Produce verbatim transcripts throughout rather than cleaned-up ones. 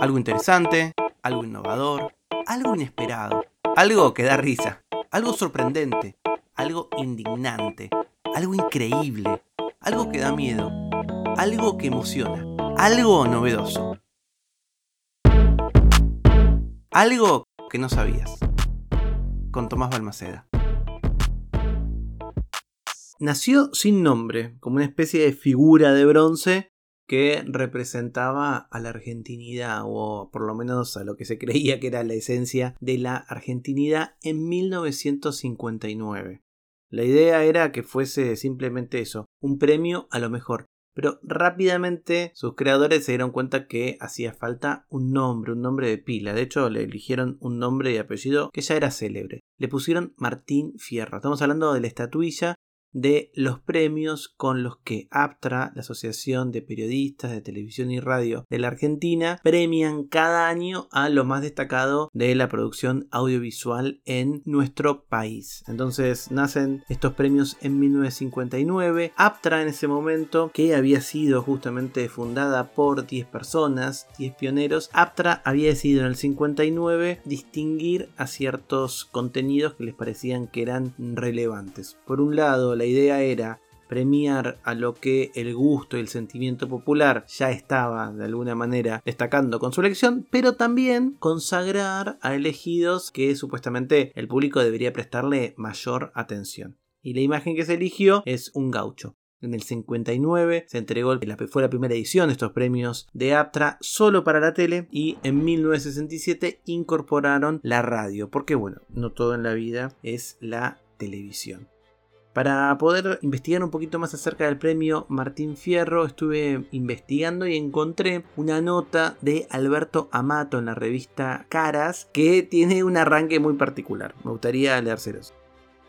Algo interesante, algo innovador, algo inesperado, algo que da risa, algo sorprendente, algo indignante, algo increíble, algo que da miedo, algo que emociona, algo novedoso. Algo que no sabías. Con Tomás Balmaceda. Nació sin nombre, como una especie de figura de bronce que representaba a la argentinidad, o por lo menos a lo que se creía que era la esencia de la argentinidad en mil novecientos cincuenta y nueve. La idea era que fuese simplemente eso, un premio a lo mejor, pero rápidamente sus creadores se dieron cuenta que hacía falta un nombre, un nombre de pila. De hecho, le eligieron un nombre y apellido que ya era célebre. Le pusieron Martín Fierro. Estamos hablando de la estatuilla de los premios con los que Aptra, la Asociación de Periodistas de Televisión y Radio de la Argentina, premian cada año a lo más destacado de la producción audiovisual en nuestro país. Entonces nacen estos premios en mil novecientos cincuenta y nueve. Aptra en ese momento, que había sido justamente fundada por diez personas, diez pioneros, Aptra había decidido en el cincuenta y nueve distinguir a ciertos contenidos que les parecían que eran relevantes. Por un lado, la idea era premiar a lo que el gusto y el sentimiento popular ya estaba de alguna manera destacando con su elección, pero también consagrar a elegidos que supuestamente el público debería prestarle mayor atención. Y la imagen que se eligió es un gaucho. En el cincuenta y nueve se entregó, la, fue la primera edición de estos premios de Aptra solo para la tele, y en mil novecientos sesenta y siete incorporaron la radio, porque bueno, no todo en la vida es la televisión. Para poder investigar un poquito más acerca del premio Martín Fierro, estuve investigando y encontré una nota de Alberto Amato en la revista Caras que tiene un arranque muy particular. Me gustaría leérselos.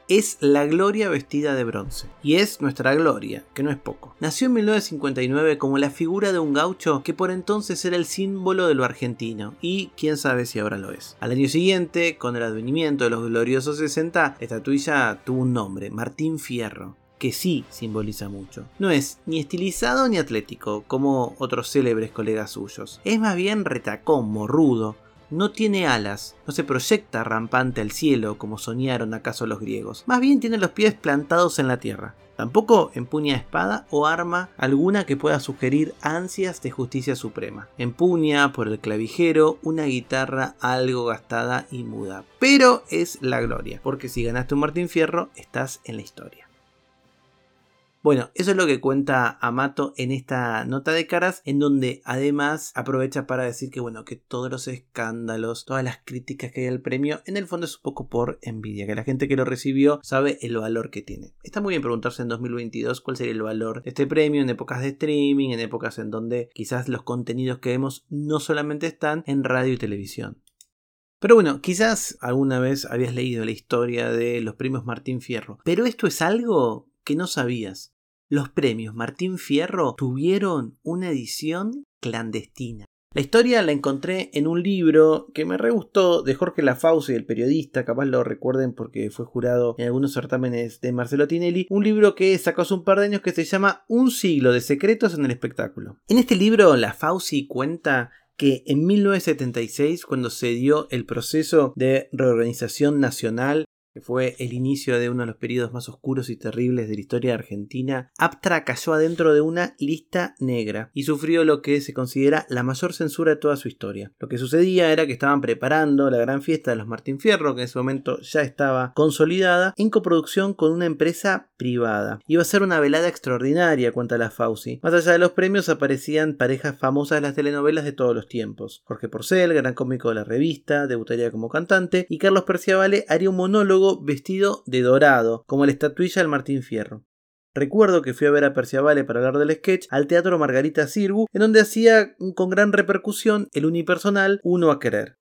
Es la gloria vestida de bronce. Y es nuestra gloria, que no es poco. Nació en mil novecientos cincuenta y nueve como la figura de un gaucho que por entonces era el símbolo de lo argentino. Y quién sabe si ahora lo es. Al año siguiente, con el advenimiento de los gloriosos sesenta, la estatuilla tuvo un nombre, Martín Fierro, que sí simboliza mucho. No es ni estilizado ni atlético, como otros célebres colegas suyos. Es más bien retacón, morrudo. No tiene alas, no se proyecta rampante al cielo como soñaron acaso los griegos. Más bien tiene los pies plantados en la tierra. Tampoco empuña espada o arma alguna que pueda sugerir ansias de justicia suprema. Empuña por el clavijero una guitarra algo gastada y muda. Pero es la gloria, porque si ganaste un Martín Fierro, estás en la historia. Bueno, eso es lo que cuenta Amato en esta nota de Caras, en donde además aprovecha para decir que bueno, que todos los escándalos, todas las críticas que hay al premio, en el fondo es un poco por envidia, que la gente que lo recibió sabe el valor que tiene. Está muy bien preguntarse en dos mil veintidós cuál sería el valor de este premio en épocas de streaming, en épocas en donde quizás los contenidos que vemos no solamente están en radio y televisión. Pero bueno, quizás alguna vez habías leído la historia de los premios Martín Fierro, pero esto es algo que no sabías. Los premios Martín Fierro tuvieron una edición clandestina. La historia la encontré en un libro que me re gustó, de Jorge Lafauci, el periodista, capaz lo recuerden porque fue jurado en algunos certámenes de Marcelo Tinelli, un libro que sacó hace un par de años que se llama Un siglo de secretos en el espectáculo. En este libro Lafauci cuenta que en mil novecientos setenta y seis, cuando se dio el proceso de reorganización nacional, que fue el inicio de uno de los periodos más oscuros y terribles de la historia argentina, Aptra cayó adentro de una lista negra y sufrió lo que se considera la mayor censura de toda su historia. Lo que sucedía era que estaban preparando la gran fiesta de los Martín Fierro, que en ese momento ya estaba consolidada, en coproducción con una empresa privada. Iba a ser una velada extraordinaria, cuenta Lafauci. Más allá de los premios aparecían parejas famosas de las telenovelas de todos los tiempos. Jorge Porcel, gran cómico de la revista, debutaría como cantante, y Carlos Perciavalle haría un monólogo vestido de dorado, como la estatuilla del Martín Fierro. Recuerdo que fui a ver a Perciavalle para hablar del sketch al Teatro Margarita Sirbu, en donde hacía con gran repercusión el unipersonal Uno a Querer.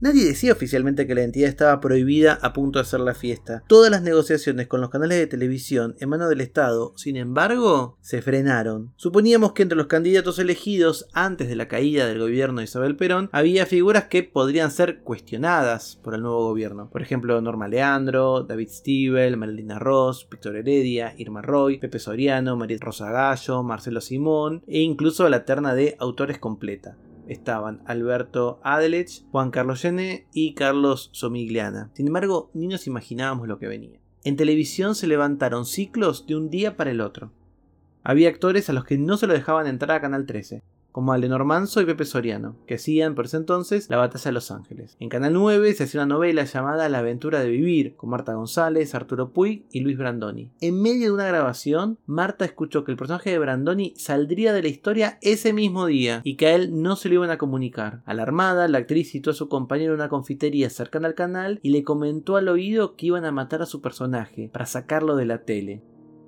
Nadie decía oficialmente que la entidad estaba prohibida a punto de hacer la fiesta. Todas las negociaciones con los canales de televisión en manos del Estado, sin embargo, se frenaron. Suponíamos que entre los candidatos elegidos antes de la caída del gobierno de Isabel Perón había figuras que podrían ser cuestionadas por el nuevo gobierno. Por ejemplo, Norma Aleandro, David Stivel, Marilina Ross, Víctor Heredia, Irma Roy, Pepe Soriano, María Rosa Gallo, Marcelo Simón e incluso la terna de autores completa. estaban Alberto Adelich, Juan Carlos Gené y Carlos Somigliana. Sin embargo, ni nos imaginábamos lo que venía. En televisión se levantaron ciclos de un día para el otro. Había actores a los que no se lo dejaban entrar a Canal trece, como a Leonor Manso y Pepe Soriano, que hacían por ese entonces La Batalla de Los Ángeles. En Canal nueve se hacía una novela llamada La Aventura de Vivir, con Marta González, Arturo Puig y Luis Brandoni. En medio de una grabación, Marta escuchó que el personaje de Brandoni saldría de la historia ese mismo día y que a él no se lo iban a comunicar. Alarmada, la actriz citó a su compañero en una confitería cercana al canal y le comentó al oído que iban a matar a su personaje para sacarlo de la tele.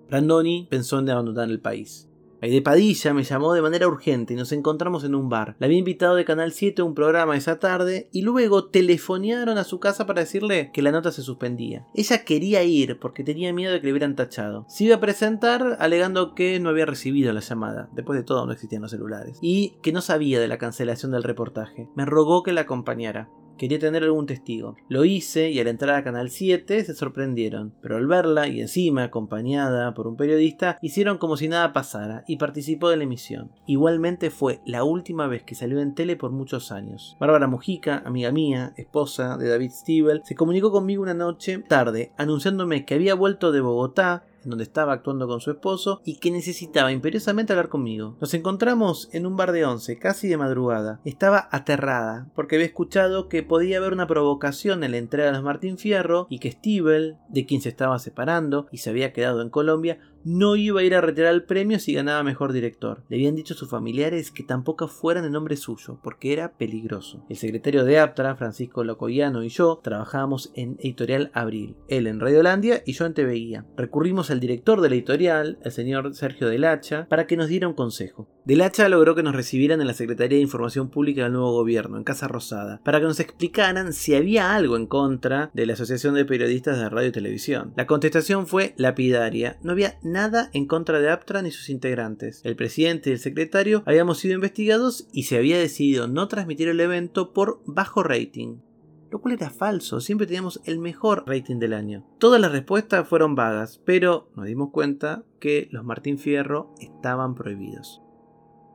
Brandoni pensó en abandonar el país. Ay de Padilla me llamó de manera urgente y nos encontramos en un bar. La había invitado de Canal siete a un programa esa tarde y luego telefonearon a su casa para decirle que la nota se suspendía. Ella quería ir porque tenía miedo de que le hubieran tachado. Se iba a presentar alegando que no había recibido la llamada. Después de todo no existían los celulares. Y que no sabía de la cancelación del reportaje. Me rogó que la acompañara. Quería tener algún testigo. Lo hice y al entrar a Canal siete se sorprendieron, pero al verla y encima acompañada por un periodista, hicieron como si nada pasara y participó de la emisión. Igualmente fue la última vez que salió en tele por muchos años. Bárbara Mujica, amiga mía, esposa de David Stivel, se comunicó conmigo una noche tarde anunciándome que había vuelto de Bogotá, en donde estaba actuando con su esposo, y que necesitaba imperiosamente hablar conmigo. Nos encontramos en un bar de once, casi de madrugada. Estaba aterrada, porque había escuchado que podía haber una provocación en la entrega de los Martín Fierro, y que Stivel, de quien se estaba separando y se había quedado en Colombia, no iba a ir a retirar el premio si ganaba mejor director. Le habían dicho a sus familiares que tampoco fueran en nombre suyo, porque era peligroso. El secretario de Aptra, Francisco Loiacono, y yo trabajábamos en Editorial Abril. Él en Radiolandia y yo en T V I A. Recurrimos al director de la editorial, el señor Sergio Delacha, para que nos diera un consejo. Delacha logró que nos recibieran en la Secretaría de Información Pública del nuevo gobierno, en Casa Rosada, para que nos explicaran si había algo en contra de la Asociación de Periodistas de Radio y Televisión. La contestación fue lapidaria. No había nada en contra de Aptra ni sus integrantes. El presidente y el secretario habíamos sido investigados y se había decidido no transmitir el evento por bajo rating. Lo cual era falso, siempre teníamos el mejor rating del año. Todas las respuestas fueron vagas, pero nos dimos cuenta que los Martín Fierro estaban prohibidos.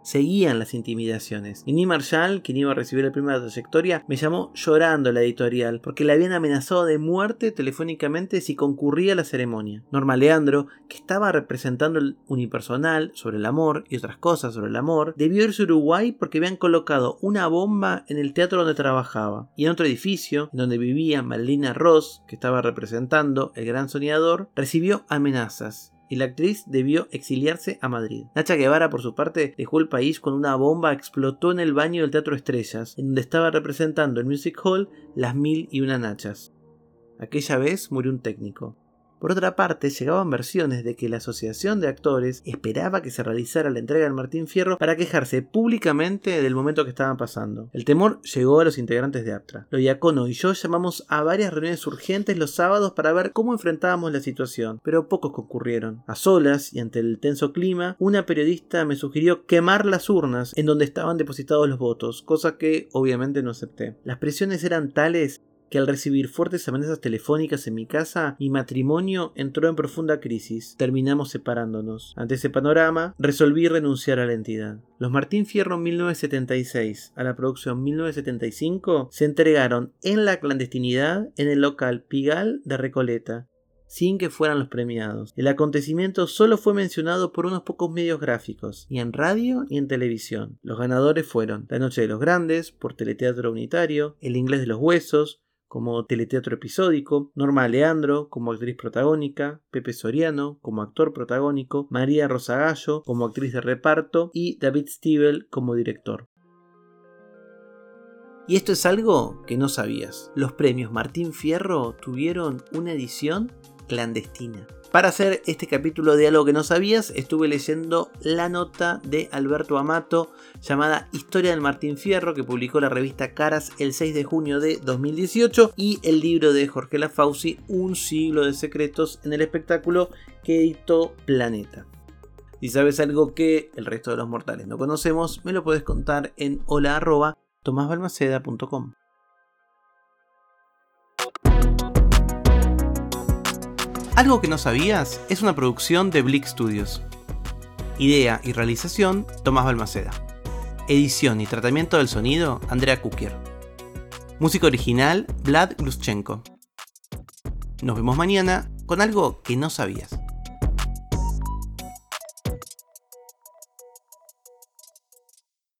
Seguían las intimidaciones. Niní Marshall, quien iba a recibir el premio de la trayectoria, me llamó llorando a la editorial porque la habían amenazado de muerte telefónicamente si concurría a la ceremonia. Norma Aleandro, que estaba representando el unipersonal sobre el amor y otras cosas sobre el amor, debió irse a Uruguay porque habían colocado una bomba en el teatro donde trabajaba y en otro edificio, en donde vivía Marilina Ross, que estaba representando El Gran Soñador, recibió amenazas. Y la actriz debió exiliarse a Madrid. Nacha Guevara, por su parte, dejó el país cuando una bomba explotó en el baño del Teatro Estrellas, en donde estaba representando el Music Hall Las Mil y Una Nachas. Aquella vez murió un técnico. Por otra parte, llegaban versiones de que la Asociación de Actores esperaba que se realizara la entrega del Martín Fierro para quejarse públicamente del momento que estaban pasando. El temor llegó a los integrantes de Aptra. Loiacono y yo llamamos a varias reuniones urgentes los sábados para ver cómo enfrentábamos la situación, pero pocos concurrieron. A solas y ante el tenso clima, una periodista me sugirió quemar las urnas en donde estaban depositados los votos, cosa que obviamente no acepté. Las presiones eran tales que al recibir fuertes amenazas telefónicas en mi casa, mi matrimonio entró en profunda crisis. Terminamos separándonos. Ante ese panorama, resolví renunciar a la entidad. Los Martín Fierro mil novecientos setenta y seis a la producción mil novecientos setenta y cinco se entregaron en la clandestinidad en el local Pigal de Recoleta, sin que fueran los premiados. El acontecimiento solo fue mencionado por unos pocos medios gráficos, ni en radio ni en televisión. Los ganadores fueron La Noche de los Grandes, por Teleteatro Unitario, El Inglés de los Huesos, como teleteatro episódico, Norma Aleandro como actriz protagónica, Pepe Soriano como actor protagónico, María Rosa Gallo como actriz de reparto y David Stivel como director. Y esto es algo que no sabías. Los premios Martín Fierro tuvieron una edición clandestina. Para hacer este capítulo de Algo que no sabías, estuve leyendo la nota de Alberto Amato llamada Historia del Martín Fierro, que publicó la revista Caras el seis de junio de dos mil dieciocho, y el libro de Jorge Lafauci, Un siglo de secretos en el espectáculo, que editó Planeta. Si sabes algo que el resto de los mortales no conocemos, me lo puedes contar en hola arroba tomás balmaceda punto com. Algo que no sabías es una producción de Blick Studios. Idea y realización, Tomás Balmaceda. Edición y tratamiento del sonido, Andrea Kukier. Música original, Vlad Gluschenko. Nos vemos mañana con Algo que no sabías.